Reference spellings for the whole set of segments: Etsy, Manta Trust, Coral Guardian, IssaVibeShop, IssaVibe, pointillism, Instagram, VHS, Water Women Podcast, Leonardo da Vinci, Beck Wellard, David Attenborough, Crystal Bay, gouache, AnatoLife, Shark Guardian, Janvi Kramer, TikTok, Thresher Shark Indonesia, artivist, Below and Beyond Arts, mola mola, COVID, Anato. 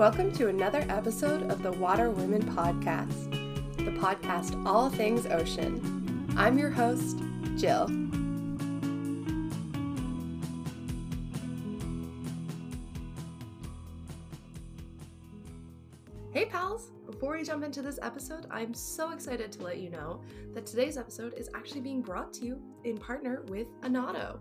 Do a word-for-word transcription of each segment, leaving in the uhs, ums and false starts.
Welcome to another episode of the Water Women Podcast, the podcast all things ocean. I'm your host, Jill. Hey pals! Before we jump into this episode, I'm so excited to let you know that today's episode is actually being brought to you in partner with Anato.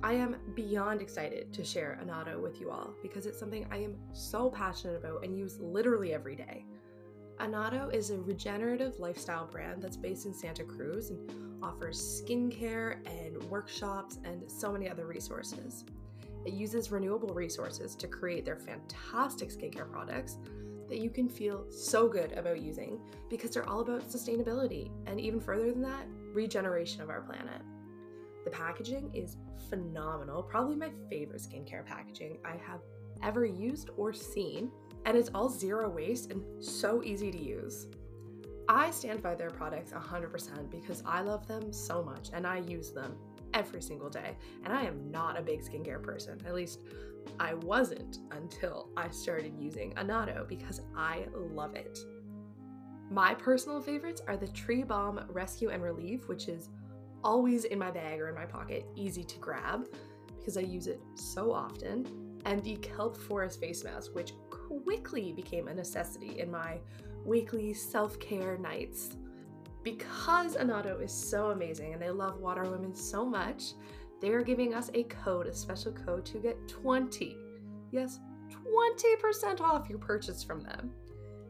I am beyond excited to share Anato with you all because it's something I am so passionate about and use literally every day. Anato is a regenerative lifestyle brand that's based in Santa Cruz and offers skincare and workshops and so many other resources. It uses renewable resources to create their fantastic skincare products that you can feel so good about using because they're all about sustainability and even further than that, regeneration of our planet. The packaging is phenomenal, probably my favorite skincare packaging I have ever used or seen, and it's all zero waste and so easy to use. I stand by their products one hundred percent because I love them so much and I use them every single day, and I am not a big skincare person, at least I wasn't until I started using Anato because I love it. My personal favorites are the Tree Balm Rescue and Relief, which is always in my bag or in my pocket, easy to grab because I use it so often, and the Kelp Forest Face Mask, which quickly became a necessity in my weekly self-care nights. Because Anato is so amazing and they love Water Women so much, they are giving us a code, a special code to get twenty, yes, twenty percent off your purchase from them.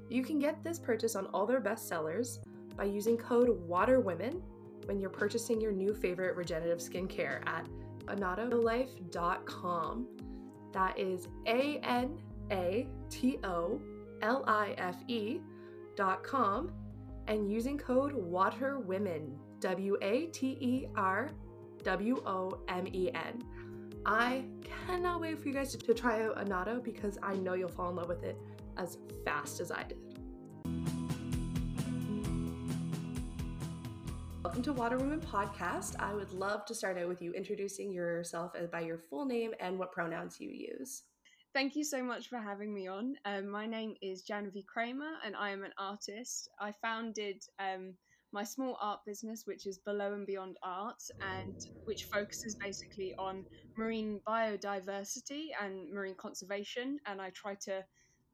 You can get this purchase on all their best sellers by using code WATERWOMEN when you're purchasing your new favorite regenerative skincare at Anato Life dot com. That is A N A T O L I F E dot com, and using code WATERWOMEN, W A T E R W O M E N. I cannot wait for you guys to, to try out Anato because I know you'll fall in love with it as fast as I did. Welcome to Water Women Podcast. I would love to start out with you introducing yourself by your full name and what pronouns you use. Thank you so much for having me on. Um, my name is Janvi Kramer and I am an artist. I founded um, my small art business, which is Below and Beyond Arts, and which focuses basically on marine biodiversity and marine conservation. And I try to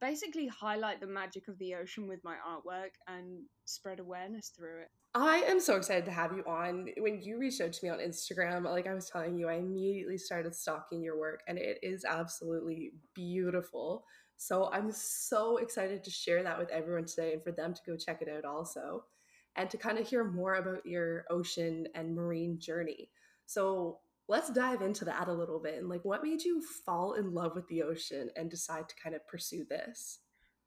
basically highlight the magic of the ocean with my artwork and spread awareness through it. I am so excited to have you on. When you reached out to me on Instagram, like I was telling you, I immediately started stalking your work and it is absolutely beautiful. So I'm so excited to share that with everyone today and for them to go check it out also and to kind of hear more about your ocean and marine journey. So let's dive into that a little bit. And like, what made you fall in love with the ocean and decide to kind of pursue this?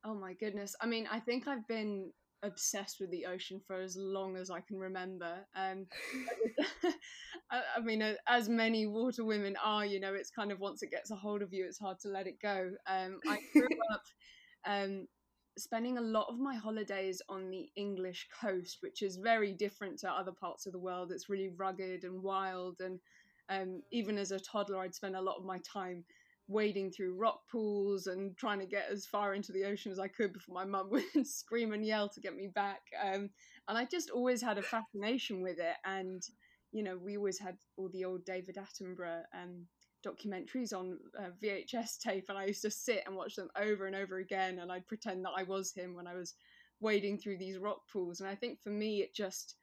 Oh my goodness. I mean, I think I've been obsessed with the ocean for as long as I can remember. Um, I, I mean, as many water women are, you know, it's kind of once it gets a hold of you, it's hard to let it go. Um, I grew up um, spending a lot of my holidays on the English coast, which is very different to other parts of the world. It's really rugged and wild. And um, even as a toddler, I'd spend a lot of my time wading through rock pools and trying to get as far into the ocean as I could before my mum would scream and yell to get me back. Um, and I just always had a fascination with it. And, you know, we always had all the old David Attenborough um, documentaries on uh, V H S tape. And I used to sit and watch them over and over again. And I'd pretend that I was him when I was wading through these rock pools. And I think for me, it just,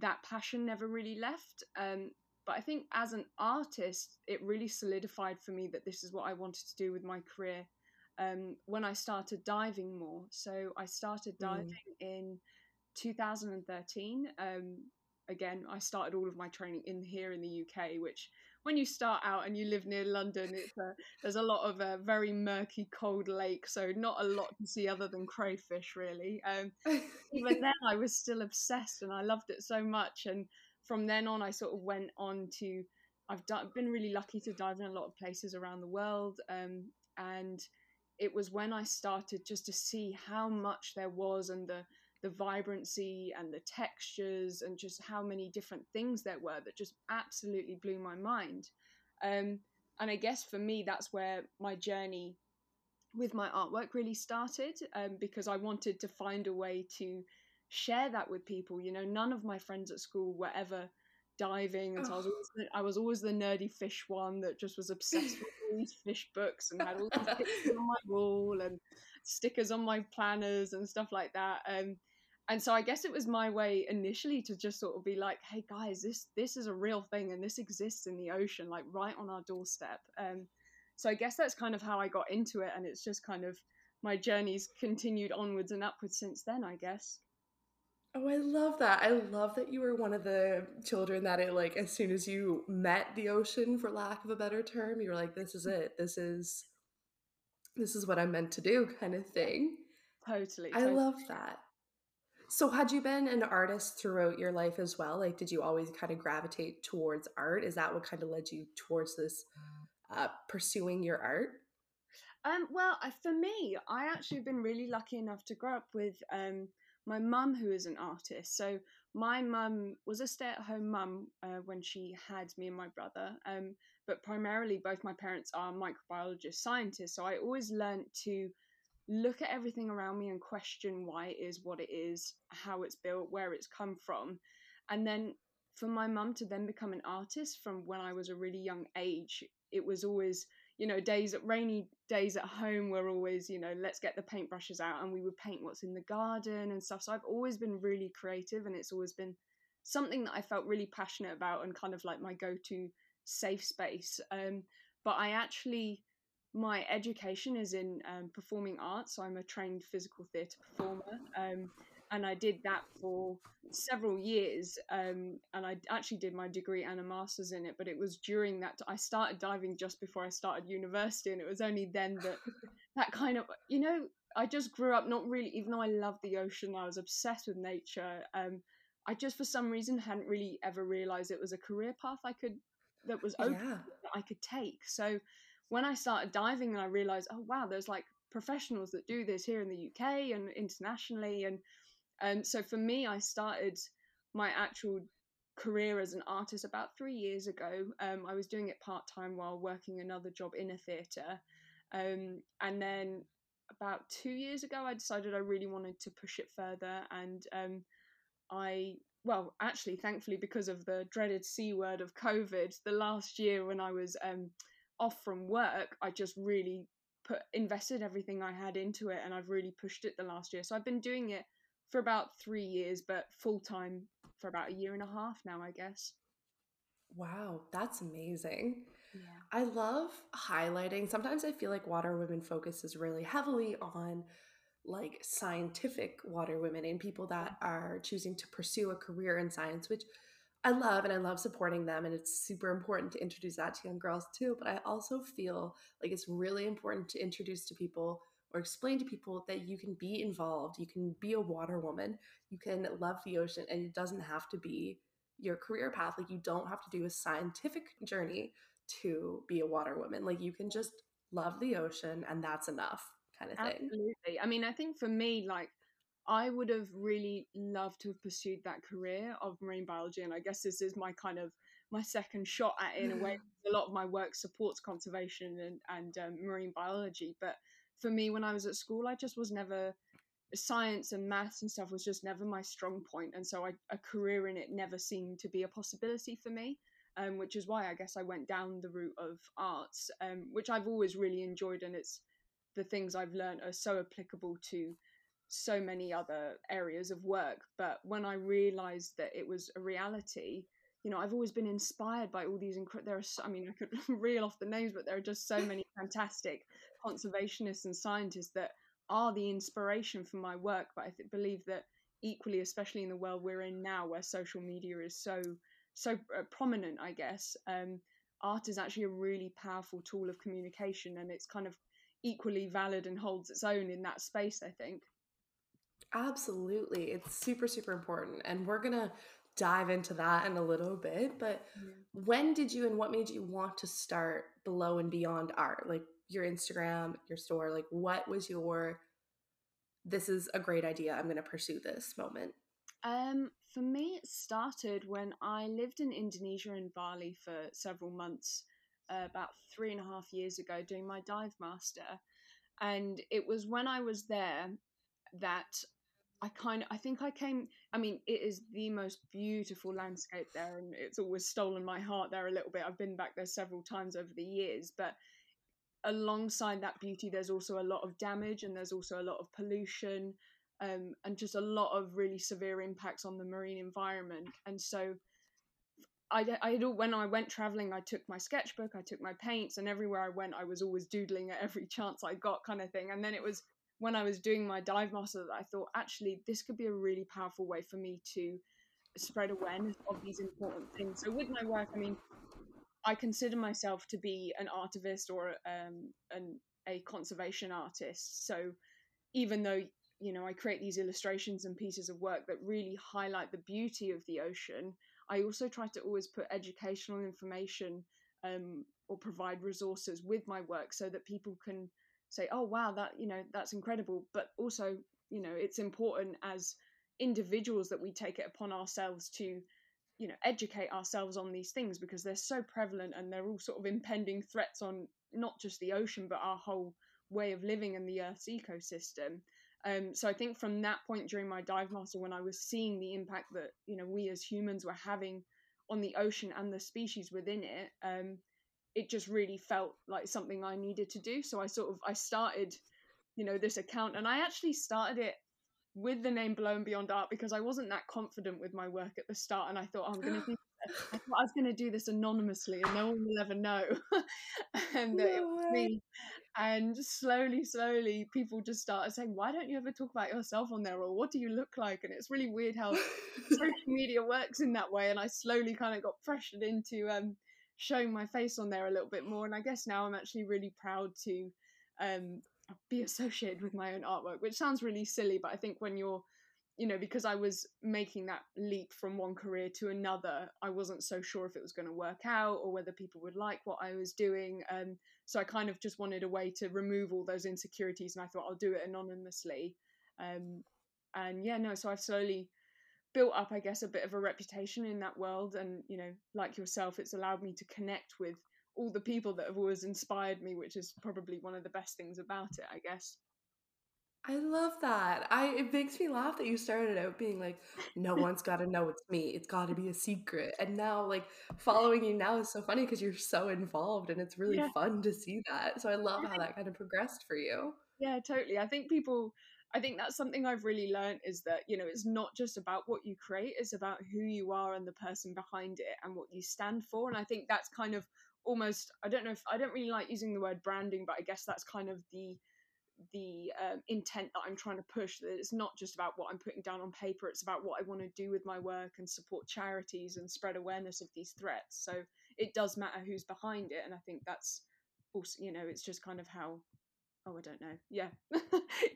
that passion never really left. Um, But I think as an artist, it really solidified for me that this is what I wanted to do with my career um, when I started diving more. So I started diving mm. in two thousand thirteen. Um, again, I started all of my training in here in the U K, which when you start out and you live near London, it's a, there's a lot of uh, very murky, cold lakes. So not a lot to see other than crayfish, really. Um, even then, I was still obsessed and I loved it so much. And from then on, I sort of went on to, I've done, been really lucky to dive in a lot of places around the world. Um, and it was when I started just to see how much there was and the, the vibrancy and the textures and just how many different things there were that just absolutely blew my mind. Um, and I guess for me, that's where my journey with my artwork really started, um, because I wanted to find a way to share that with people. You know, none of my friends at school were ever diving, and so I was always the, I was always the nerdy fish one that just was obsessed with all these fish books and had all these pictures on my wall and stickers on my planners and stuff like that. Um, and so I guess it was my way initially to just sort of be like, hey guys, this this is a real thing and this exists in the ocean, like right on our doorstep. Um, so I guess that's kind of how I got into it, and it's just kind of my journey's continued onwards and upwards since then, I guess. Oh, I love that. I love that you were one of the children that it, like, as soon as you met the ocean, for lack of a better term, you were like, this is it. This is, this is what I'm meant to do, kind of thing. Totally. I totally. love that. So had you been an artist throughout your life as well? Like, did you always kind of gravitate towards art? Is that what kind of led you towards this, uh, pursuing your art? Um, well, for me, I actually have been really lucky enough to grow up with, um, my mum, who is an artist. So my mum was a stay-at-home mum uh, when she had me and my brother, um, but primarily both my parents are microbiologist scientists, so I always learned to look at everything around me and question why it is what it is, how it's built, where it's come from. And then for my mum to then become an artist from when I was a really young age, it was always, you know, days, rainy days at home were always, you know, let's get the paintbrushes out, and we would paint what's in the garden and stuff. So I've always been really creative, and it's always been something that I felt really passionate about and kind of like my go-to safe space. Um, but I actually, my education is in um, performing arts. So I'm a trained physical theatre performer. Um, and I did that for several years, um, and I actually did my degree and a master's in it, but it was during that, t- I started diving just before I started university, and it was only then that that kind of, you know, I just grew up not really, even though I loved the ocean, I was obsessed with nature, um, I just for some reason hadn't really ever realised it was a career path I could, that was open, yeah. that I could take. So when I started diving, I realised, oh wow, there's like professionals that do this here in the U K and internationally, and Um, so for me, I started my actual career as an artist about three years ago. Um, I was doing it part-time while working another job in a theatre. Um, and then about two years ago, I decided I really wanted to push it further. And um, I, well, actually, thankfully, because of the dreaded C word of COVID, the last year when I was um, off from work, I just really put invested everything I had into it. And I've really pushed it the last year. So I've been doing it for about three years, but full-time for about a year and a half now, I guess. Wow, that's amazing. Yeah. I love highlighting. Sometimes I feel like Water Women focuses really heavily on like scientific water women and people that are choosing to pursue a career in science, which I love, and I love supporting them. And it's super important to introduce that to young girls too. But I also feel like it's really important to introduce to people or explain to people that you can be involved, you can be a water woman, you can love the ocean, and it doesn't have to be your career path. Like, you don't have to do a scientific journey to be a water woman. Like, you can just love the ocean, and that's enough, kind of thing. Absolutely. I mean, I think for me, like, I would have really loved to have pursued that career of marine biology, and I guess this is my kind of my second shot at it in a way. A lot of my work supports conservation and, and um, marine biology, but for me, when I was at school, I just was never, science and maths and stuff was just never my strong point. And so I, a career in it never seemed to be a possibility for me, um, which is why I guess I went down the route of arts, um, which I've always really enjoyed. And it's the things I've learned are so applicable to so many other areas of work. But when I realized that it was a reality, you know, I've always been inspired by all these, inc- there are, so, I mean, I could reel off the names, but there are just so many fantastic conservationists and scientists that are the inspiration for my work. But I th- believe that equally, especially in the world we're in now, where social media is so, so uh, prominent, I guess, um, art is actually a really powerful tool of communication, and it's kind of equally valid and holds its own in that space, I think. Absolutely. It's super, super important. And we're going to dive into that in a little bit, but yeah. When did you and what made you want to start Below and Beyond Art? Like your Instagram, your store, like what was your, this is a great idea, I'm going to pursue this moment? Um, for me, it started when I lived in Indonesia in Bali for several months, uh, about three and a half years ago, doing my dive master. And it was when I was there that I kind of, I think I came, I mean, it is the most beautiful landscape there, and it's always stolen my heart there a little bit. I've been back there several times over the years, but alongside that beauty, there's also a lot of damage, and there's also a lot of pollution, um, and just a lot of really severe impacts on the marine environment. And so I, I when I went traveling, I took my sketchbook, I took my paints, and everywhere I went, I was always doodling at every chance I got, kind of thing. And then it was when I was doing my dive master that I thought, actually, this could be a really powerful way for me to spread awareness of these important things. So with my work, I mean, I consider myself to be an artivist or um, an, a conservation artist. So even though, you know, I create these illustrations and pieces of work that really highlight the beauty of the ocean, I also try to always put educational information um, or provide resources with my work so that people can say, oh, wow, that, you know, that's incredible. But also, you know, it's important as individuals that we take it upon ourselves to, you know, educate ourselves on these things, because they're so prevalent and they're all sort of impending threats on not just the ocean, but our whole way of living and the Earth's ecosystem. Um, so I think from that point during my dive master, when I was seeing the impact that, you know, we as humans were having on the ocean and the species within it, um, it just really felt like something I needed to do. So I sort of, I started, you know, this account, and I actually started it with the name Below and Beyond Art because I wasn't that confident with my work at the start. And I thought, oh, I'm going to do this. I thought I was going to do this anonymously and no one will ever know. And no it was me. And slowly, slowly people just started saying, why don't you ever talk about yourself on there? Or what do you look like? And it's really weird how social media works in that way. And I slowly kind of got pressured into, um, showing my face on there a little bit more. And I guess now I'm actually really proud to um be associated with my own artwork, which sounds really silly, but I think when you're, you know, because I was making that leap from one career to another, I wasn't so sure if it was going to work out or whether people would like what I was doing, um so I kind of just wanted a way to remove all those insecurities, and I thought I'll do it anonymously, um and yeah no so I've slowly built up, I guess, a bit of a reputation in that world. And, you know, like yourself, it's allowed me to connect with all the people that have always inspired me, which is probably one of the best things about it, I guess. I love that. I it makes me laugh that you started out being like, no one's got to know it's me. It's got to be a secret. And now, like, following you now is so funny because you're so involved, and it's really yeah. fun to see that. So I love how that kind of progressed for you. Yeah, totally. I think people... I think that's something I've really learned is that, you know, it's not just about what you create, it's about who you are and the person behind it and what you stand for. And I think that's kind of almost, I don't know if, I don't really like using the word branding, but I guess that's kind of the the um, intent that I'm trying to push, that it's not just about what I'm putting down on paper, it's about what I want to do with my work and support charities and spread awareness of these threats. So it does matter who's behind it. And I think that's also, you know, it's just kind of how, Oh, I don't know. Yeah,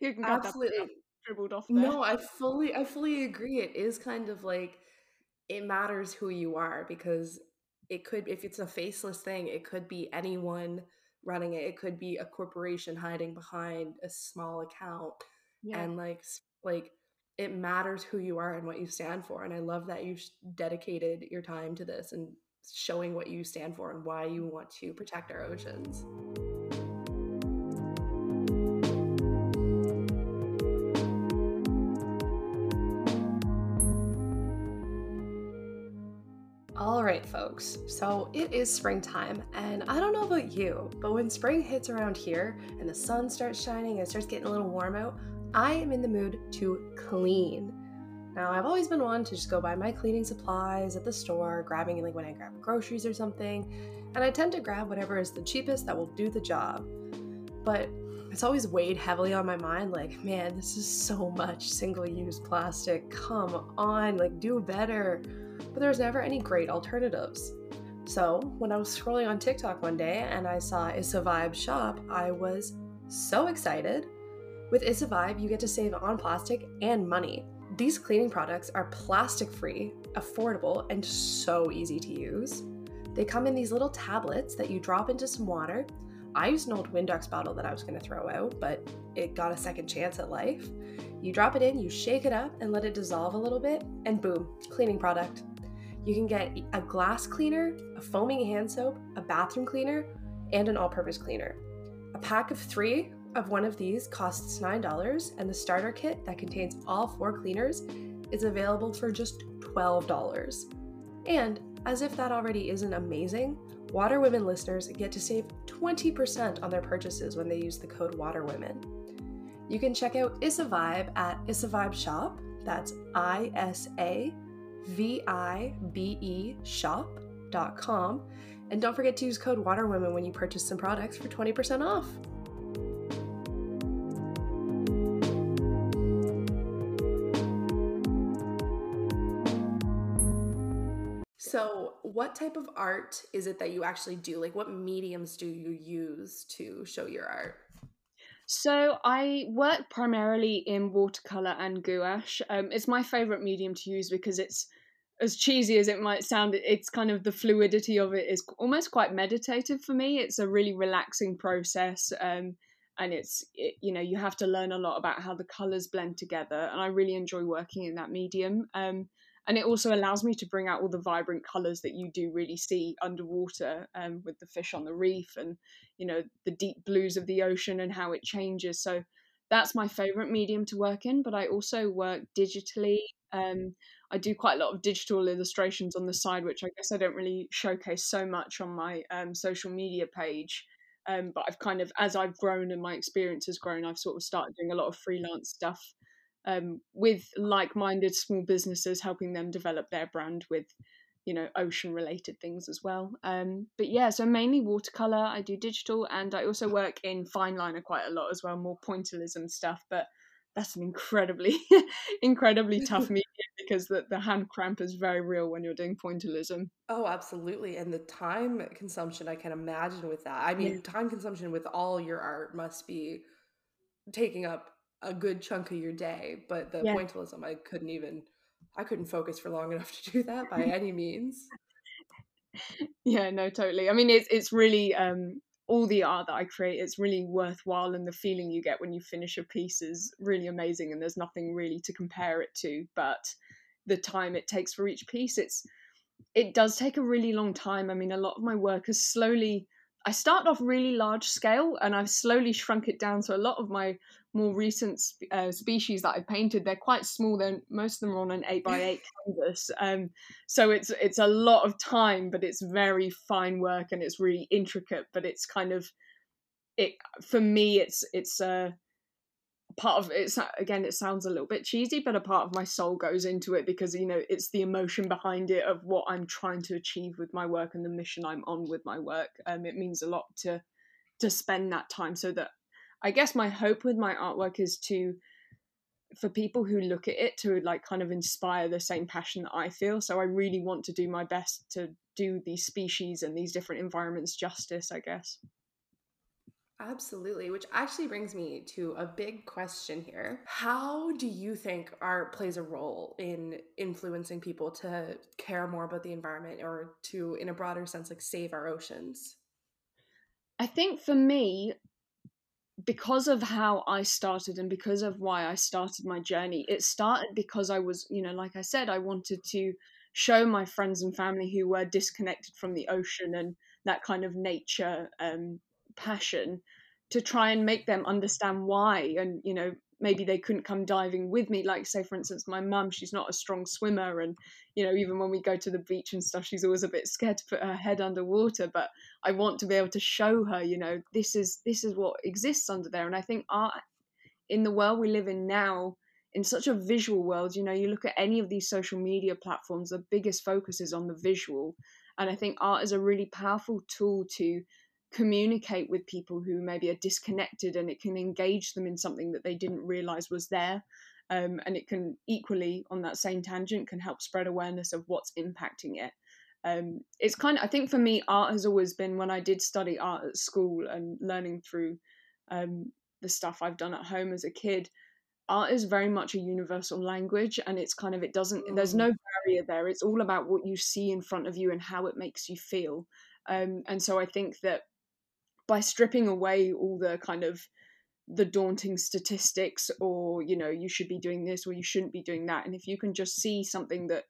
you can absolutely dribbled off. There. No, I fully, I fully agree. It is kind of like it matters who you are, because it could, if it's a faceless thing, it could be anyone running it. It could be a corporation hiding behind a small account, yeah. and like, like it matters who you are and what you stand for. And I love that you've dedicated your time to this and showing what you stand for and why you want to protect our oceans. All right, folks, so it is springtime, and I don't know about you, but when spring hits around here and the sun starts shining and it starts getting a little warm out, I am in the mood to clean. Now, I've always been one to just go buy my cleaning supplies at the store, grabbing like when I grab groceries or something, and I tend to grab whatever is the cheapest that will do the job. But it's always weighed heavily on my mind, like, man, this is so much single-use plastic. Come on, like, do better. But there's never any great alternatives. So when I was scrolling on TikTok one day and I saw IssaVibeShop, I was so excited. With IssaVibe, you get to save on plastic and money. These cleaning products are plastic-free, affordable, and so easy to use. They come in these little tablets that you drop into some water. I used an old Windex bottle that I was going to throw out, but it got a second chance at life. You drop it in, you shake it up, and let it dissolve a little bit, and boom, cleaning product. You can get a glass cleaner, a foaming hand soap, a bathroom cleaner, and an all-purpose cleaner. A pack of three of one of these costs nine dollars, and the starter kit that contains all four cleaners is available for just twelve dollars. And as if that already isn't amazing, Water Women listeners get to save twenty percent on their purchases when they use the code WATERWOMEN. You can check out IssaVibe at IssaVibeShop, that's I S A V I B E shop dot com, and don't forget to use code WATERWOMEN when you purchase some products for twenty percent off. So what type of art is it that you actually do? Like, what mediums do you use to show your art? So I work primarily in watercolor and gouache. Um, it's my favorite medium to use because it's, as cheesy as it might sound, it's kind of the fluidity of it is almost quite meditative for me. It's a really relaxing process. Um, and it's, it, you know, you have to learn a lot about how the colors blend together. And I really enjoy working in that medium. Um, And it also allows me to bring out all the vibrant colours that you do really see underwater, um, with the fish on the reef and, you know, the deep blues of the ocean and how it changes. So that's my favourite medium to work in. But I also work digitally. Um, I do quite a lot of digital illustrations on the side, which I guess I don't really showcase so much on my um, social media page. Um, but I've kind of, as I've grown and my experience has grown, I've sort of started doing a lot of freelance stuff. Um, with like-minded small businesses, helping them develop their brand with, you know, ocean-related things as well. Um, but yeah, so mainly watercolour, I do digital, and I also work in fine liner quite a lot as well, more pointillism stuff, but that's an incredibly, incredibly tough medium because the, the hand cramp is very real when you're doing pointillism. Oh, absolutely. And the time consumption, I can imagine with that. I mean, yeah. Time consumption with all your art must be taking up a good chunk of your day, but the yeah. pointillism, I couldn't even, I couldn't focus for long enough to do that by any means. Yeah, no, totally. I mean, it's, it's really, um, all the art that I create, it's really worthwhile, and the feeling you get when you finish a piece is really amazing, and there's nothing really to compare it to, but the time it takes for each piece, it's, it does take a really long time. I mean, a lot of my work is slowly, I start off really large scale and I've slowly shrunk it down. So a lot of my more recent uh, species that I've painted, they're quite small. They're, most of them are on an eight by eight canvas. Um, so it's it's a lot of time, but it's very fine work and it's really intricate. But it's kind of, it for me, it's it's uh, part of, it's again, it sounds a little bit cheesy, but a part of my soul goes into it because, you know, it's the emotion behind it of what I'm trying to achieve with my work and the mission I'm on with my work. Um, it means a lot to to spend that time, so that I guess my hope with my artwork is to, for people who look at it, to like kind of inspire the same passion that I feel. So I really want to do my best to do these species and these different environments justice, I guess. Absolutely, which actually brings me to a big question here. How do you think art plays a role in influencing people to care more about the environment or to, in a broader sense, like save our oceans? I think for me, because of how I started and because of why I started my journey, it started because I was, you know, like I said, I wanted to show my friends and family who were disconnected from the ocean and that kind of nature um, passion, to try and make them understand why. And, you know, maybe they couldn't come diving with me. Like, say, for instance, my mum, she's not a strong swimmer. And, you know, even when we go to the beach and stuff, she's always a bit scared to put her head underwater. But I want to be able to show her, you know, this is this is what exists under there. And I think art, in the world we live in now, in such a visual world, you know, you look at any of these social media platforms, the biggest focus is on the visual. And I think art is a really powerful tool to communicate with people who maybe are disconnected, and it can engage them in something that they didn't realize was there. Um, and it can equally, on that same tangent, can help spread awareness of what's impacting it. Um, it's kind of, I think for me, art has always been, when I did study art at school and learning through um, the stuff I've done at home as a kid, art is very much a universal language, and it's kind of, it doesn't, mm. there's no barrier there. It's all about what you see in front of you and how it makes you feel. Um, and so I think that by stripping away all the kind of the daunting statistics or, you know, you should be doing this or you shouldn't be doing that. And if you can just see something that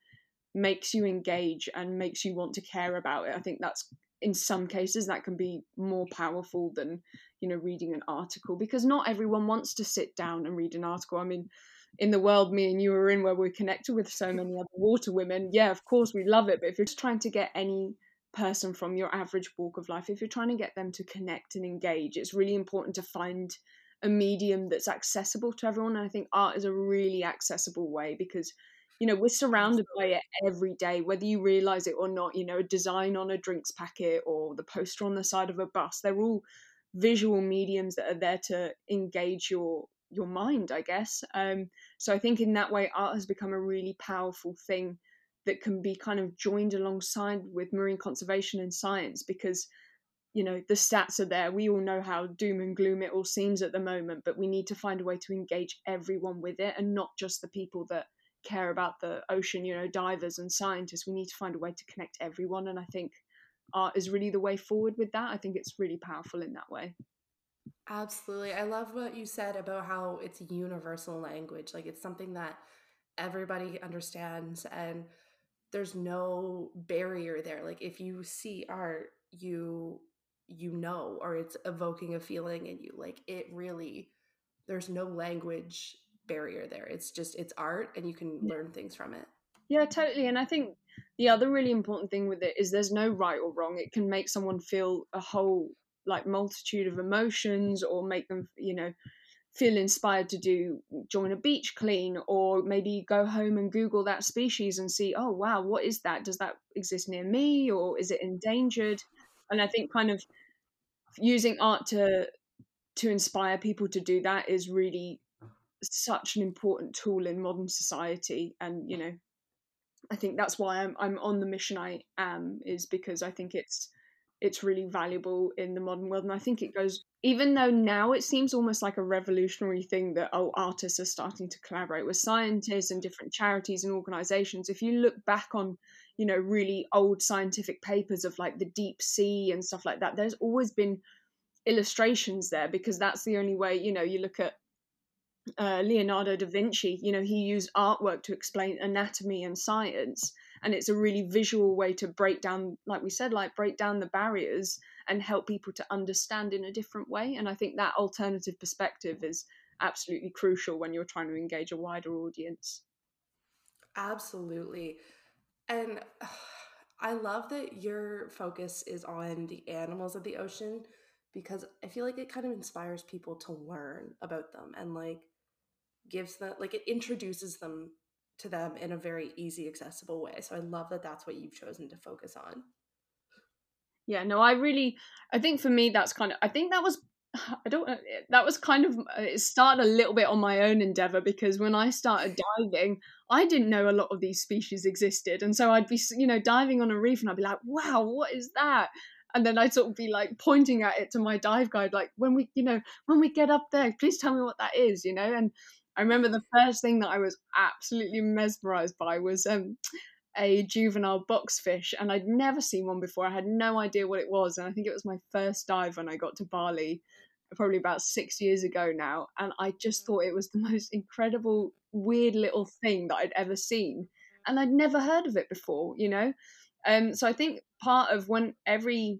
makes you engage and makes you want to care about it, I think that's, in some cases, that can be more powerful than, you know, reading an article, because not everyone wants to sit down and read an article. I mean, in the world me and you are in, where we're connected with so many other water women, yeah, of course we love it. But if you're just trying to get any person from your average walk of life, if you're trying to get them to connect and engage, it's really important to find a medium that's accessible to everyone. And I think art is a really accessible way, because, you know, we're surrounded by it every day, whether you realize it or not. You know, a design on a drinks packet or the poster on the side of a bus, they're all visual mediums that are there to engage your your mind, I guess. Um, so I think in that way, art has become a really powerful thing that can be kind of joined alongside with marine conservation and science, because, you know, the stats are there. We all know how doom and gloom it all seems at the moment, but we need to find a way to engage everyone with it, and not just the people that care about the ocean, you know, divers and scientists. We need to find a way to connect everyone. And I think art is really the way forward with that. I think it's really powerful in that way. Absolutely. I love what you said about how it's a universal language. Like, it's something that everybody understands, and there's no barrier there. Like, if you see art, you, you know, or it's evoking a feeling in you. Like, it really, there's no language barrier there. It's just, it's art, and you can learn things from it. Yeah, totally. And I think the other really important thing with it is there's no right or wrong. It can make someone feel a whole, like, multitude of emotions, or make them, you know, feel inspired to do join a beach clean, or maybe go home and Google that species and see, oh wow, what is that? Does that exist near me, or is it endangered? And I think kind of using art to to inspire people to do that is really such an important tool in modern society. And, you know, I think that's why I'm I'm on the mission I am, is because I think it's it's really valuable in the modern world. And I think it goes, even though now it seems almost like a revolutionary thing that, oh, artists are starting to collaborate with scientists and different charities and organizations. If you look back on, you know, really old scientific papers of like the deep sea and stuff like that, there's always been illustrations there, because that's the only way. You know, you look at uh, Leonardo da Vinci, you know, he used artwork to explain anatomy and science. And it's a really visual way to break down, like we said, like break down the barriers and help people to understand in a different way. And I think that alternative perspective is absolutely crucial when you're trying to engage a wider audience. Absolutely. And uh, I love that your focus is on the animals of the ocean, because I feel like it kind of inspires people to learn about them, and like gives them, like it introduces them to them in a very easy, accessible way. So I love that that's what you've chosen to focus on. Yeah, no, I really, I think for me, that's kind of, I think that was, I don't, that was kind of, it started a little bit on my own endeavor, because when I started diving, I didn't know a lot of these species existed. And so I'd be, you know, diving on a reef and I'd be like, wow, what is that? And then I'd sort of be like pointing at it to my dive guide, like, when we, you know, when we get up there, please tell me what that is, you know? And I remember the first thing that I was absolutely mesmerized by was um, a juvenile boxfish, and I'd never seen one before. I had no idea what it was, and I think it was my first dive when I got to Bali, probably about six years ago now, and I just thought it was the most incredible, weird little thing that I'd ever seen, and I'd never heard of it before, you know? Um, so I think part of when every...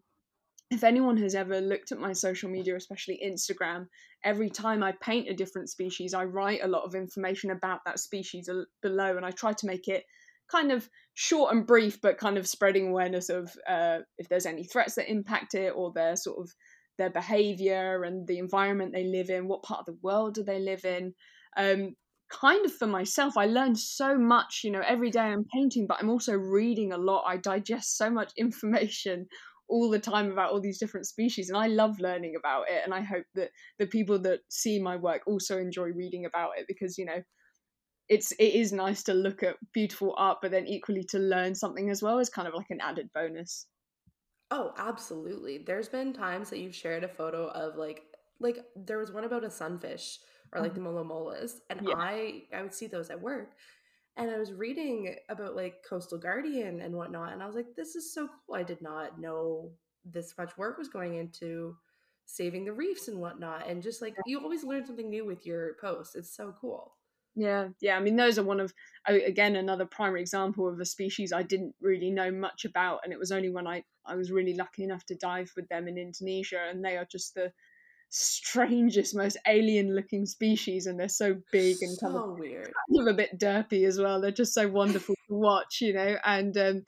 if anyone has ever looked at my social media, especially Instagram, every time I paint a different species, I write a lot of information about that species below, and I try to make it kind of short and brief, but kind of spreading awareness of uh, if there's any threats that impact it, or their sort of their behavior and the environment they live in, what part of the world do they live in. Um, kind of for myself, I learned so much, you know, every day I'm painting, but I'm also reading a lot. I digest so much information all the time about all these different species, and I love learning about it, and I hope that the people that see my work also enjoy reading about it, because, you know, it's it is nice to look at beautiful art, but then equally to learn something as well is kind of like an added bonus. Oh, absolutely. There's been times that you've shared a photo of like like there was one about a sunfish, or like mm-hmm. the mola molas, and yeah. I I would see those at work. And I was reading about like Coastal Guardian and whatnot, and I was like, this is so cool. I did not know this much work was going into saving the reefs and whatnot. And just like, you always learn something new with your posts. It's so cool. Yeah. Yeah. I mean, those are one of, again, another primary example of a species I didn't really know much about. And it was only when I, I was really lucky enough to dive with them in Indonesia. And they are just the strangest, most alien looking species, and they're so big and kind, so of, weird. kind of a bit derpy as well. They're just so wonderful to watch, you know. And um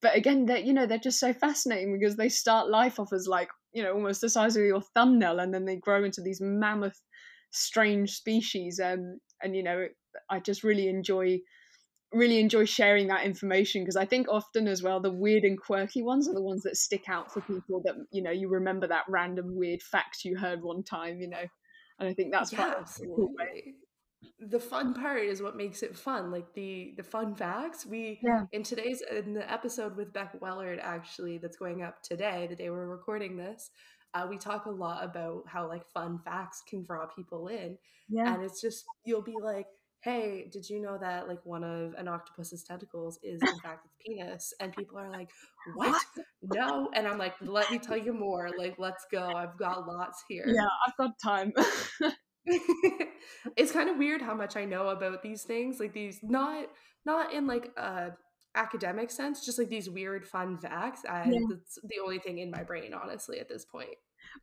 but again, they're, you know, they're just so fascinating because they start life off as, like, you know, almost the size of your thumbnail, and then they grow into these mammoth strange species. Um and you know, it, I just really enjoy really enjoy sharing that information, because I think often as well, the weird and quirky ones are the ones that stick out for people, that, you know, you remember that random weird fact you heard one time, you know. And I think that's yeah, cool, right? The fun part is what makes it fun, like the the fun facts. We yeah. in today's in the episode with Beck Wellard, actually, that's going up today, the day we're recording this, Uh, we talk a lot about how, like, fun facts can draw people in. Yeah. And it's just, you'll be like, hey, did you know that, like, one of an octopus's tentacles is in fact its penis? And people are like, what? No. And I'm like, let me tell you more. Like, let's go. I've got lots here. Yeah, I've got time. It's kind of weird how much I know about these things. Like, these, not not in, like, a academic sense, just like these weird fun facts. And yeah. That's the only thing in my brain, honestly, at this point.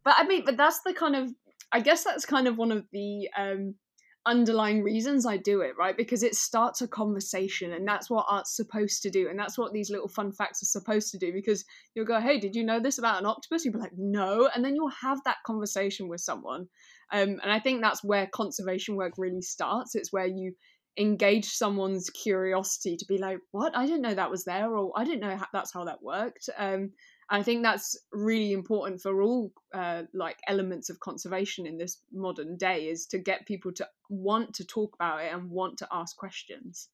But I mean, but that's the kind of, I guess that's kind of one of the um underlying reasons I do it, right? Because it starts a conversation, and that's what art's supposed to do, and that's what these little fun facts are supposed to do. Because you'll go, hey, did you know this about an octopus? You'll be like, no. And then you'll have that conversation with someone. Um and I think that's where conservation work really starts. It's where you engage someone's curiosity to be like, what? I didn't know that was there, or I didn't know how, that's how that worked. Um, I think that's really important for all uh, like elements of conservation in this modern day, is to get people to want to talk about it and want to ask questions.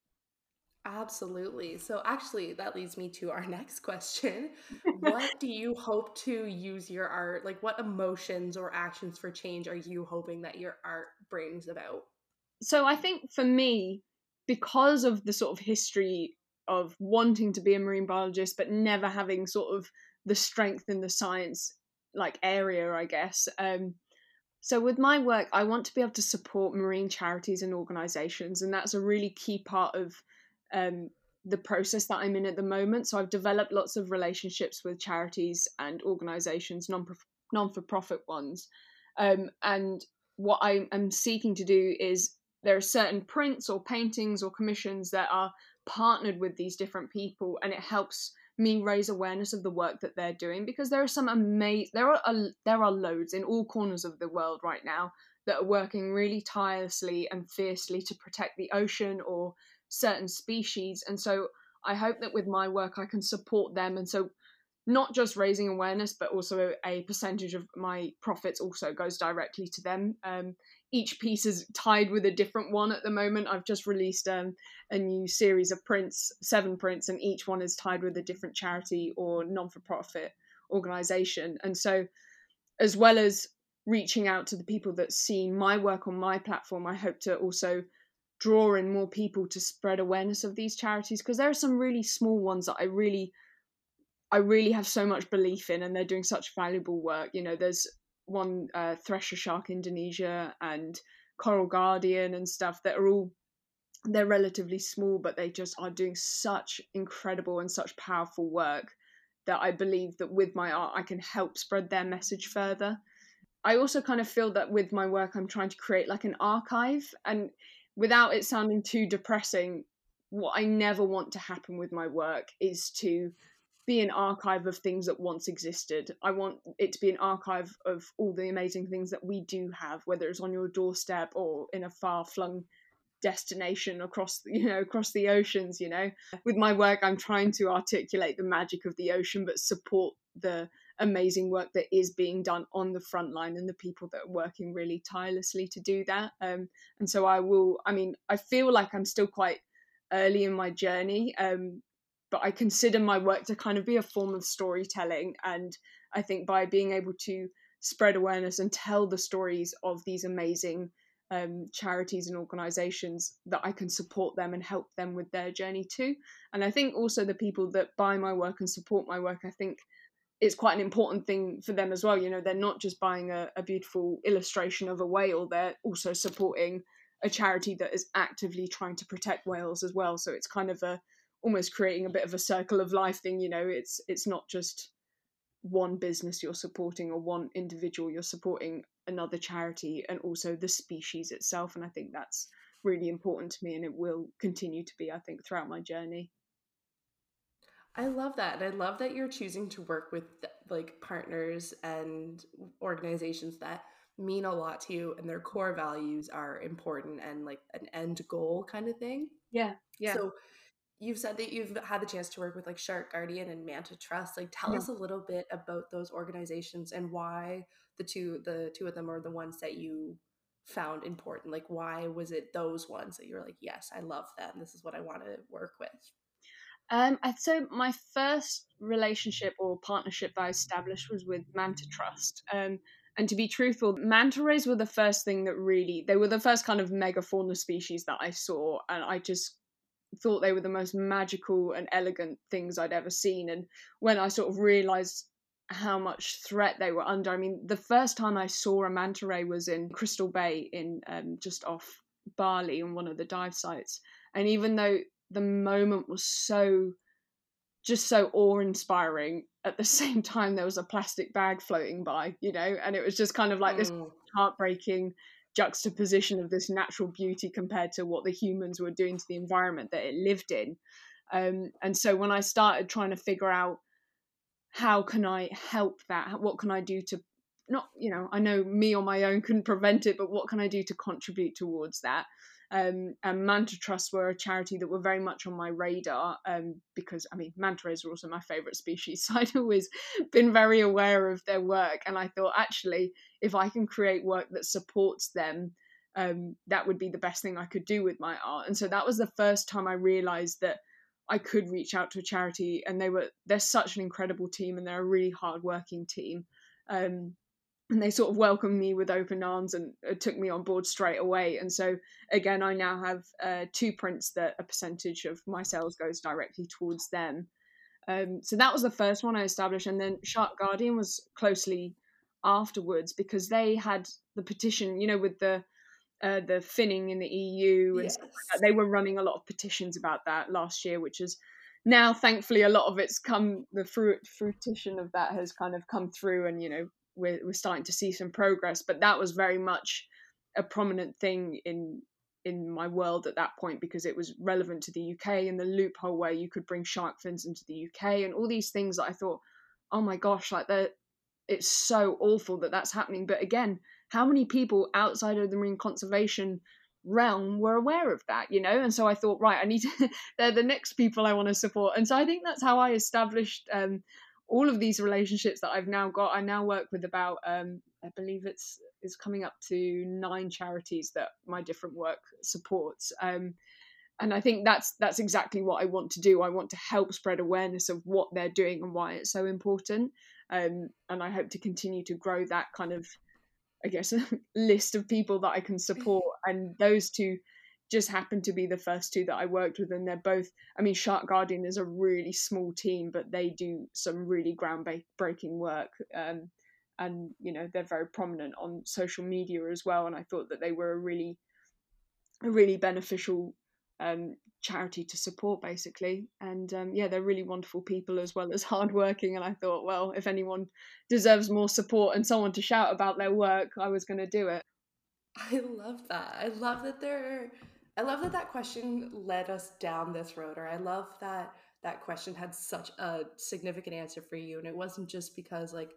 Absolutely. So actually, that leads me to our next question. What do you hope to use your art? Like, what emotions or actions for change are you hoping that your art brings about? So I think for me, because of the sort of history of wanting to be a marine biologist, but never having sort of the strength in the science, like, area, I guess. Um, so with my work, I want to be able to support marine charities and organisations. And that's a really key part of um, the process that I'm in at the moment. So I've developed lots of relationships with charities and organisations, non-for-profit ones. Um, and what I am seeking to do is, there are certain prints or paintings or commissions that are partnered with these different people, and it helps me raise awareness of the work that they're doing, because there are some amazing, there are a, there are loads in all corners of the world right now that are working really tirelessly and fiercely to protect the ocean or certain species. And so I hope that with my work I can support them, and so not just raising awareness, but also a percentage of my profits also goes directly to them. Um, each piece is tied with a different one at the moment. I've just released um, a new series of prints, seven prints, and each one is tied with a different charity or non-for-profit organisation. And so, as well as reaching out to the people that see my work on my platform, I hope to also draw in more people to spread awareness of these charities, because there are some really small ones that I really... I really have so much belief in, and they're doing such valuable work. You know, there's one, uh, Thresher Shark Indonesia and Coral Guardian and stuff that are all, they're relatively small, but they just are doing such incredible and such powerful work that I believe that with my art, I can help spread their message further. I also kind of feel that with my work, I'm trying to create like an archive, and without it sounding too depressing, what I never want to happen with my work is to be an archive of things that once existed. I want it to be an archive of all the amazing things that we do have, whether it's on your doorstep or in a far-flung destination across, you know, across the oceans, you know. With my work, I'm trying to articulate the magic of the ocean, but support the amazing work that is being done on the front line and the people that are working really tirelessly to do that. Um, and so I will, I mean, I feel like I'm still quite early in my journey, um, but I consider my work to kind of be a form of storytelling. And I think by being able to spread awareness and tell the stories of these amazing um, charities and organisations, that I can support them and help them with their journey too. And I think also the people that buy my work and support my work, I think it's quite an important thing for them as well. You know, they're not just buying a, a beautiful illustration of a whale, they're also supporting a charity that is actively trying to protect whales as well. So it's kind of a, almost creating a bit of a circle of life thing, you know. It's it's not just one business you're supporting or one individual, you're supporting another charity and also the species itself. And I think that's really important to me, and it will continue to be, I think, throughout my journey. I love that. And I love that you're choosing to work with like partners and organizations that mean a lot to you and their core values are important and like an end goal kind of thing. Yeah. Yeah. So you've said that you've had the chance to work with like Shark Guardian and Manta Trust. Like tell yeah. us a little bit about those organizations and why the two, the two of them are the ones that you found important. Like why was it those ones that you were like, yes, I love that. And this is what I want to work with. Um, and so my first relationship or partnership that I established was with Manta Trust. Um, and to be truthful, manta rays were the first thing that really, they were the first kind of megafauna species that I saw. And I just thought they were the most magical and elegant things I'd ever seen. And when I sort of realized how much threat they were under, I mean, the first time I saw a manta ray was in Crystal Bay in um, just off Bali on one of the dive sites. And even though the moment was so just so awe-inspiring, at the same time there was a plastic bag floating by, you know, and it was just kind of like mm. this heartbreaking juxtaposition of this natural beauty compared to what the humans were doing to the environment that it lived in. Um, and so when I started trying to figure out how can I help that, what can I do to not, you know, I know me on my own couldn't prevent it, but what can I do to contribute towards that? Um, and Manta Trust were a charity that were very much on my radar um, because, I mean, manta rays are also my favourite species, so I'd always been very aware of their work, and I thought, actually, if I can create work that supports them, um, that would be the best thing I could do with my art. And so that was the first time I realised that I could reach out to a charity, and they were, they're such an incredible team, and they're a really hard-working team. Um, And they sort of welcomed me with open arms and took me on board straight away. And so, again, I now have uh, two prints that a percentage of my sales goes directly towards them. Um, so that was the first one I established. And then Shark Guardian was closely afterwards because they had the petition, you know, with the uh, the finning in the E U. And yes. stuff like that. They were running a lot of petitions about that last year, which is now, thankfully, a lot of it's come, the fruit, fruition of that has kind of come through and, you know, We're, we're starting to see some progress, but that was very much a prominent thing in in my world at that point because it was relevant to the U K and the loophole where you could bring shark fins into the U K and all these things that I thought, oh my gosh, like that, it's so awful that that's happening. But again, how many people outside of the marine conservation realm were aware of that, you know? And so I thought, right, I need to, they're the next people I want to support. And so I think that's how I established um all of these relationships that I've now got. I now work with about, um, I believe it's is coming up to nine charities that my different work supports. Um, and I think that's that's exactly what I want to do. I want to help spread awareness of what they're doing and why it's so important. Um, and I hope to continue to grow that kind of, I guess, list of people that I can support. And those two just happened to be the first two that I worked with, and they're both, I mean, Shark Guardian is a really small team, but they do some really groundbreaking work, um, and, you know, they're very prominent on social media as well, and I thought that they were a really, a really beneficial um, charity to support, basically, and um, yeah, they're really wonderful people as well as hardworking, and I thought, well, if anyone deserves more support and someone to shout about their work, I was going to do it. I love that. I love that they're... I love that that question led us down this road, or I love that that question had such a significant answer for you. And it wasn't just because like,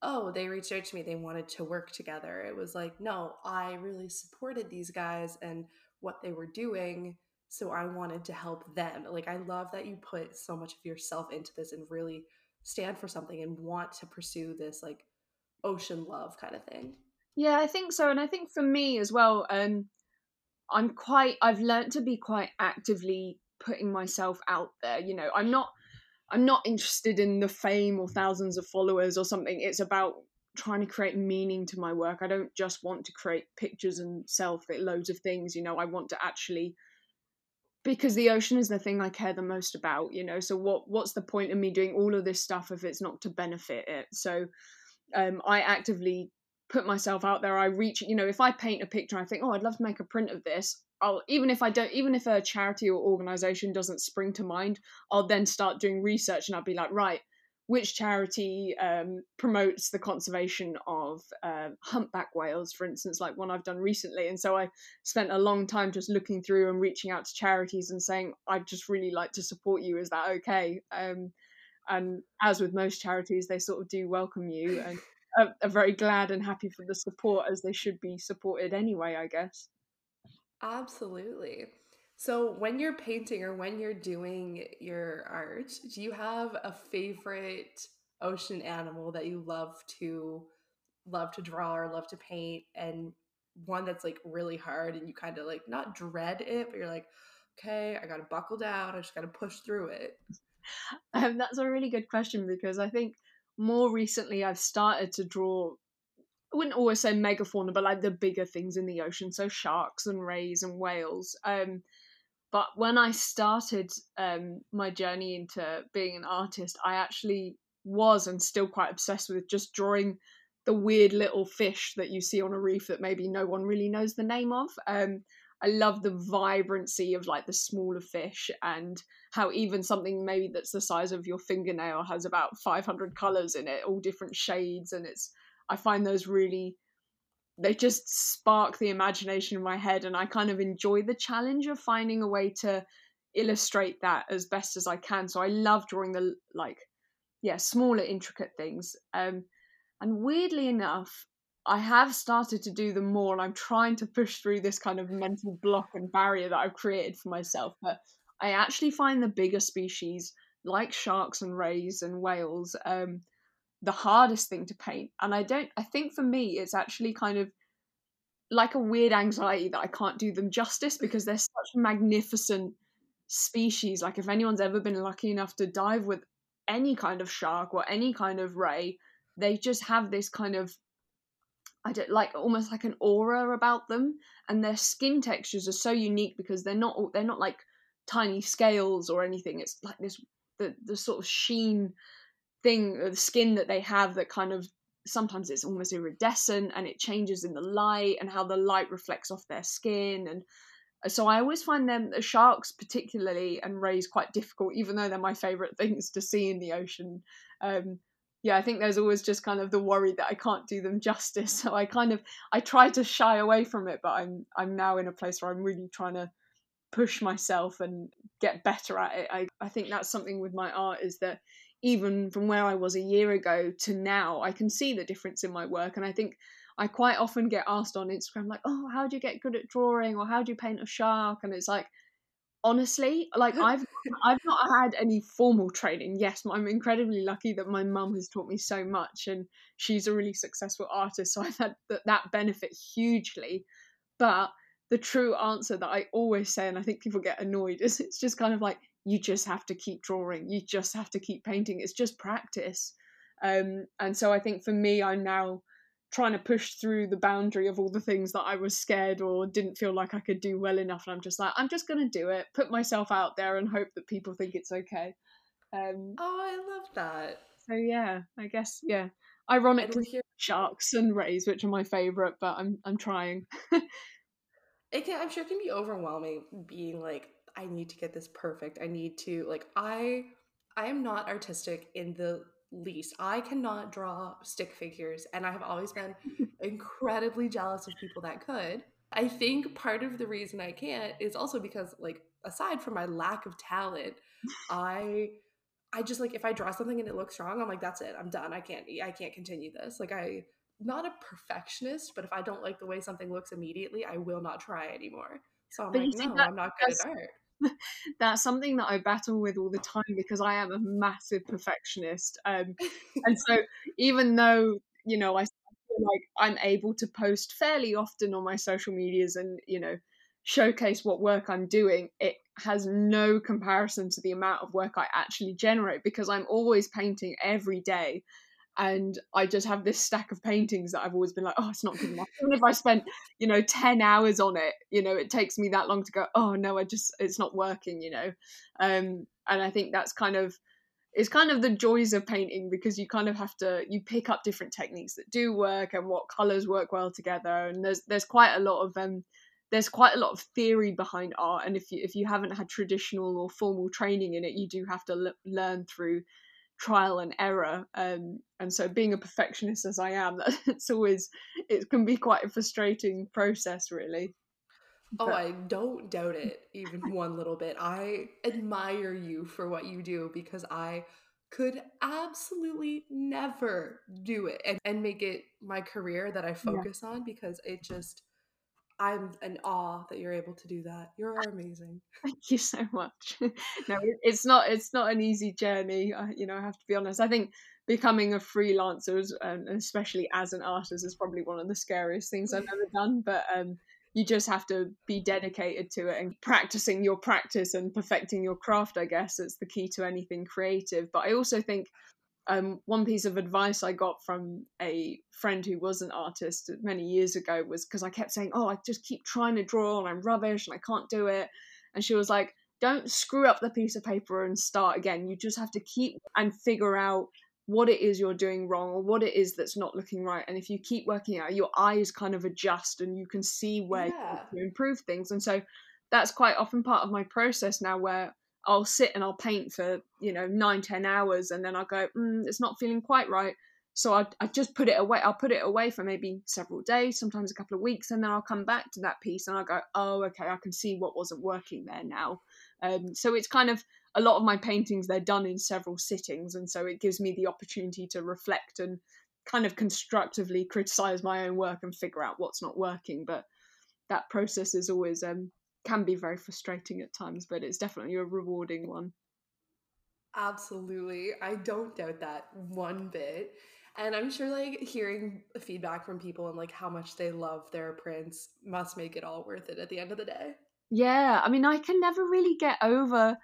oh, they reached out to me, they wanted to work together. It was like, no, I really supported these guys and what they were doing. So I wanted to help them. Like, I love that you put so much of yourself into this and really stand for something and want to pursue this like ocean love kind of thing. Yeah, I think so. And I think for me as well, um, I'm quite, I've learned to be quite actively putting myself out there. You know, I'm not, I'm not interested in the fame or thousands of followers or something. It's about trying to create meaning to my work. I don't just want to create pictures and sell loads of things. You know, I want to actually, because the ocean is the thing I care the most about, you know, so what, what's the point of me doing all of this stuff if it's not to benefit it? So um, I actively put myself out there. I reach, you know, if I paint a picture, I think, oh, I'd love to make a print of this. I'll, even if I don't, even if a charity or organization doesn't spring to mind, I'll then start doing research and I'll be like, right, which charity um, promotes the conservation of uh, humpback whales, for instance, like one I've done recently. And so I spent a long time just looking through and reaching out to charities and saying, I'd just really like to support you. Is that okay? Um, and as with most charities, they sort of do welcome you and are, are very glad and happy for the support, as they should be supported anyway, I guess. Absolutely. So when you're painting or when you're doing your art, do you have a favorite ocean animal that you love to love to draw or love to paint, and one that's like really hard and you kind of like not dread it, but you're like, okay, I got to buckle down. I just got to push through it. Um, that's a really good question, because I think more recently I've started to draw, I wouldn't always say megafauna, but like the bigger things in the ocean, so sharks and rays and whales. Um, but when I started um, my journey into being an artist, I actually was and still quite obsessed with just drawing the weird little fish that you see on a reef that maybe no one really knows the name of. Um, I love the vibrancy of like the smaller fish, and how even something maybe that's the size of your fingernail has about five hundred colours in it, all different shades, and it's I find those really, they just spark the imagination in my head, and I kind of enjoy the challenge of finding a way to illustrate that as best as I can. So I love drawing the, like, yeah, smaller, intricate things. Um, and weirdly enough, I have started to do them more, and I'm trying to push through this kind of mental block and barrier that I've created for myself. But I actually find the bigger species, like sharks and rays and whales, um, the hardest thing to paint. And I don't I think for me it's actually kind of like a weird anxiety that I can't do them justice, because they're such magnificent species. Like, if anyone's ever been lucky enough to dive with any kind of shark or any kind of ray, they just have this kind of, I don't like almost like an aura about them, and their skin textures are so unique because they're not they're not like tiny scales or anything. It's like this the the sort of sheen thing, the skin that they have, that kind of sometimes it's almost iridescent, and it changes in the light and how the light reflects off their skin. And so I always find them, the sharks particularly and rays, quite difficult, even though they're my favorite things to see in the ocean. Um yeah, I think there's always just kind of the worry that I can't do them justice, so I kind of I try to shy away from it, but I'm I'm now in a place where I'm really trying to push myself and get better at it. I, I think that's something with my art, is that even from where I was a year ago to now, I can see the difference in my work. And I think I quite often get asked on Instagram, like, oh, how do you get good at drawing? Or how do you paint a shark? And it's like, honestly, like I've I've not had any formal training. Yes, I'm incredibly lucky that my mum has taught me so much, and she's a really successful artist, so I've had that, that benefit hugely. But the true answer that I always say, and I think people get annoyed, is it's just kind of like, you just have to keep drawing. You just have to keep painting. It's just practice. Um, and so I think for me, I'm now trying to push through the boundary of all the things that I was scared or didn't feel like I could do well enough. And I'm just like, I'm just going to do it, put myself out there and hope that people think it's okay. Um, oh, I love that. So yeah, I guess, yeah. Ironically, hear- sharks and rays, which are my favourite, but I'm I'm trying. it can, I'm sure it can be overwhelming being like, I need to get this perfect. I need to like, I, I am not artistic in the least. I cannot draw stick figures. And I have always been incredibly jealous of people that could. I think part of the reason I can't is also because, like, aside from my lack of talent, I, I just like, if I draw something and it looks wrong, I'm like, that's it. I'm done. I can't, I can't continue this. Like, I, not a perfectionist, but if I don't like the way something looks immediately, I will not try anymore. So I'm but like, no, that, I'm not good at art. That's something that I battle with all the time, because I am a massive perfectionist, um, and so even though, you know, I feel like I'm able to post fairly often on my social medias and, you know, showcase what work I'm doing, it has no comparison to the amount of work I actually generate, because I'm always painting every day. And I just have this stack of paintings that I've always been like, oh, it's not good enough. Even if I spent, you know, ten hours on it, you know, it takes me that long to go, oh no, I just, it's not working, you know. Um, and I think that's kind of, it's kind of the joys of painting, because you kind of have to, you pick up different techniques that do work and what colours work well together. And there's, there's quite a lot of, um, there's quite a lot of theory behind art. And if you, if you haven't had traditional or formal training in it, you do have to l- learn through trial and error, um, and so being a perfectionist as I am, that's always, it can be quite a frustrating process, really. But... oh, I don't doubt it even one little bit. I admire you for what you do, because I could absolutely never do it and, and make it my career that I focus yeah. on, because it just, I'm in awe that you're able to do that. You're amazing. Thank you so much. No, it's not, it's not an easy journey. I, you know, I have to be honest. I think becoming a freelancer, and um, especially as an artist, is probably one of the scariest things I've ever done. But um, you just have to be dedicated to it, and practicing your practice and perfecting your craft, I guess, it's the key to anything creative. But I also think um, one piece of advice I got from a friend who was an artist many years ago was, because I kept saying, oh, I just keep trying to draw and I'm rubbish and I can't do it. And she was like, don't screw up the piece of paper and start again. You just have to keep and figure out what it is you're doing wrong, or what it is that's not looking right. And if you keep working out, your eyes kind of adjust and you can see where yeah. you can improve things. And so that's quite often part of my process now, where I'll sit and I'll paint for, you know, nine, ten hours. And then I'll go, mm, it's not feeling quite right. So I, I just put it away. I'll put it away for maybe several days, sometimes a couple of weeks. And then I'll come back to that piece and I'll go, oh, okay, I can see what wasn't working there now. Um, so it's kind of, a lot of my paintings, they're done in several sittings, and so it gives me the opportunity to reflect and kind of constructively criticize my own work and figure out what's not working. But that process is always um can be very frustrating at times, but it's definitely a rewarding one. Absolutely, I don't doubt that one bit. And I'm sure, like, hearing feedback from people and like how much they love their prints must make it all worth it at the end of the day. Yeah, I mean, I can never really get over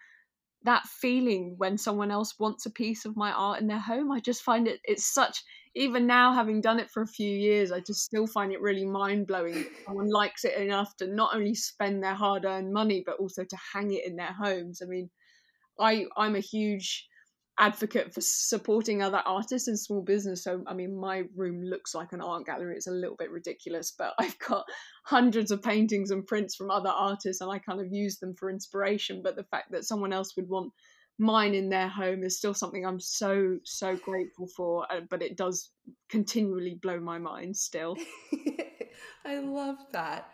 that feeling when someone else wants a piece of my art in their home. I just find it, it's such, even now having done it for a few years, I just still find it really mind-blowing that someone likes it enough to not only spend their hard-earned money, but also to hang it in their homes. I mean, I, I'm a huge advocate for supporting other artists and small business. So I mean, my room looks like an art gallery. It's a little bit ridiculous, but I've got hundreds of paintings and prints from other artists, and I kind of use them for inspiration. But the fact that someone else would want mine in their home is still something I'm so so grateful for, but it does continually blow my mind still. I love that.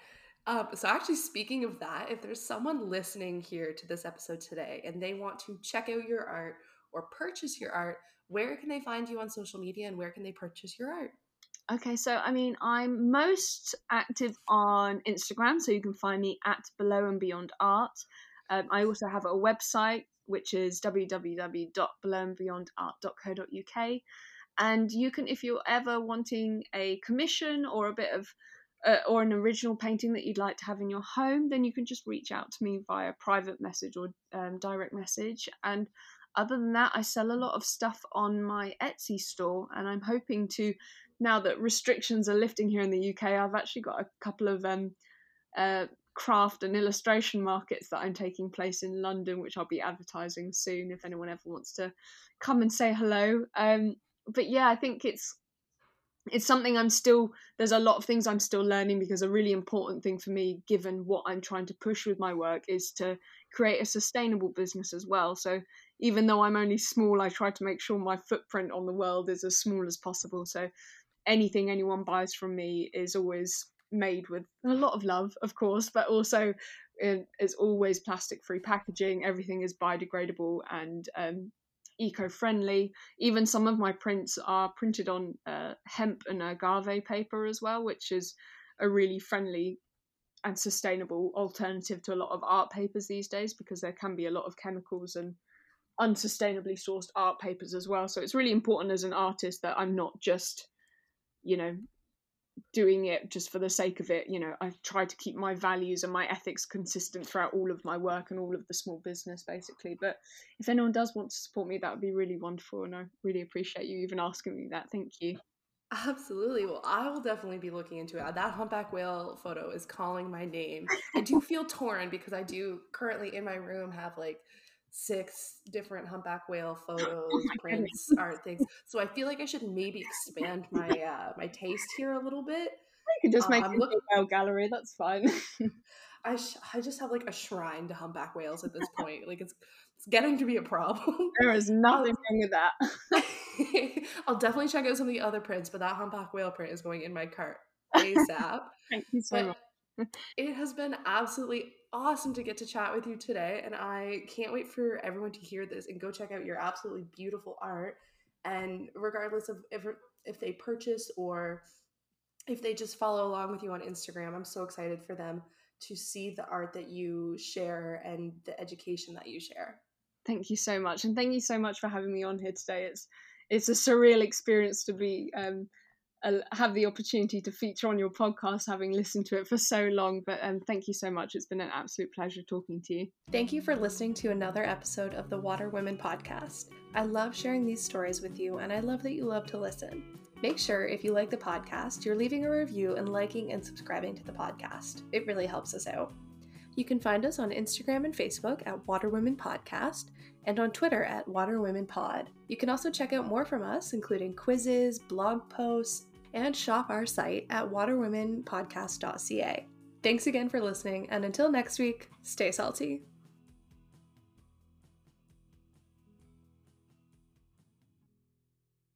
Um, so actually, speaking of that, if there's someone listening here to this episode today and they want to check out your art or purchase your art, where can they find you on social media, and where can they purchase your art? Okay, so I mean, I'm most active on Instagram, so you can find me at Below and Beyond Art. Um, I also have a website, which is w w w dot below and beyond art dot co dot u k, and you can, if you're ever wanting a commission or a bit of Uh, or an original painting that you'd like to have in your home, then you can just reach out to me via private message or um, direct message. And other than that, I sell a lot of stuff on my Etsy store, and I'm hoping to, now that restrictions are lifting here in the U K, I've actually got a couple of um, uh, craft and illustration markets that I'm taking place in London, which I'll be advertising soon if anyone ever wants to come and say hello. Um, but yeah, I think it's It's something I'm still, there's a lot of things I'm still learning, because a really important thing for me, given what I'm trying to push with my work, is to create a sustainable business as well. So even though I'm only small, I try to make sure my footprint on the world is as small as possible. So anything anyone buys from me is always made with a lot of love, of course, but also it's always plastic-free packaging. Everything is biodegradable and um eco-friendly. Even some of my prints are printed on uh, hemp and agave paper as well, which is a really friendly and sustainable alternative to a lot of art papers these days, because there can be a lot of chemicals and unsustainably sourced art papers as well. So it's really important as an artist that I'm not just, you know, doing it just for the sake of it. You know, I've tried to keep my values and my ethics consistent throughout all of my work and all of the small business, basically. But if anyone does want to support me, that would be really wonderful, and I really appreciate you even asking me that. Thank you. Absolutely. Well, I will definitely be looking into it. That humpback whale photo is calling my name. I do feel torn, because I do currently in my room have like six different humpback whale photos, oh prints, goodness. Art things. So I feel like I should maybe expand my uh, my taste here a little bit. I could just make um, a whale gallery. That's fine. I sh- I just have like a shrine to humpback whales at this point. Like it's it's getting to be a problem. There is nothing wrong with that. I'll definitely check out some of the other prints, but that humpback whale print is going in my cart ASAP. Thank you so but much. It has been absolutely awesome to get to chat with you today, and I can't wait for everyone to hear this and go check out your absolutely beautiful art. And regardless of if if they purchase or if they just follow along with you on Instagram, I'm so excited for them to see the art that you share and the education that you share. Thank you so much, and thank you so much for having me on here today. It's it's a surreal experience to be um have the opportunity to feature on your podcast, having listened to it for so long, but um, thank you so much. It's been an absolute pleasure talking to you. Thank you for listening to another episode of the Water Women Podcast. I love sharing these stories with you, and I love that you love to listen. Make sure if you like the podcast, you're leaving a review and liking and subscribing to the podcast. It really helps us out. You can find us on Instagram and Facebook at Water Women Podcast and on Twitter at Water Women Pod. You can also check out more from us, including quizzes, blog posts, and shop our site at water women podcast dot c a. Thanks again for listening, and until next week, stay salty.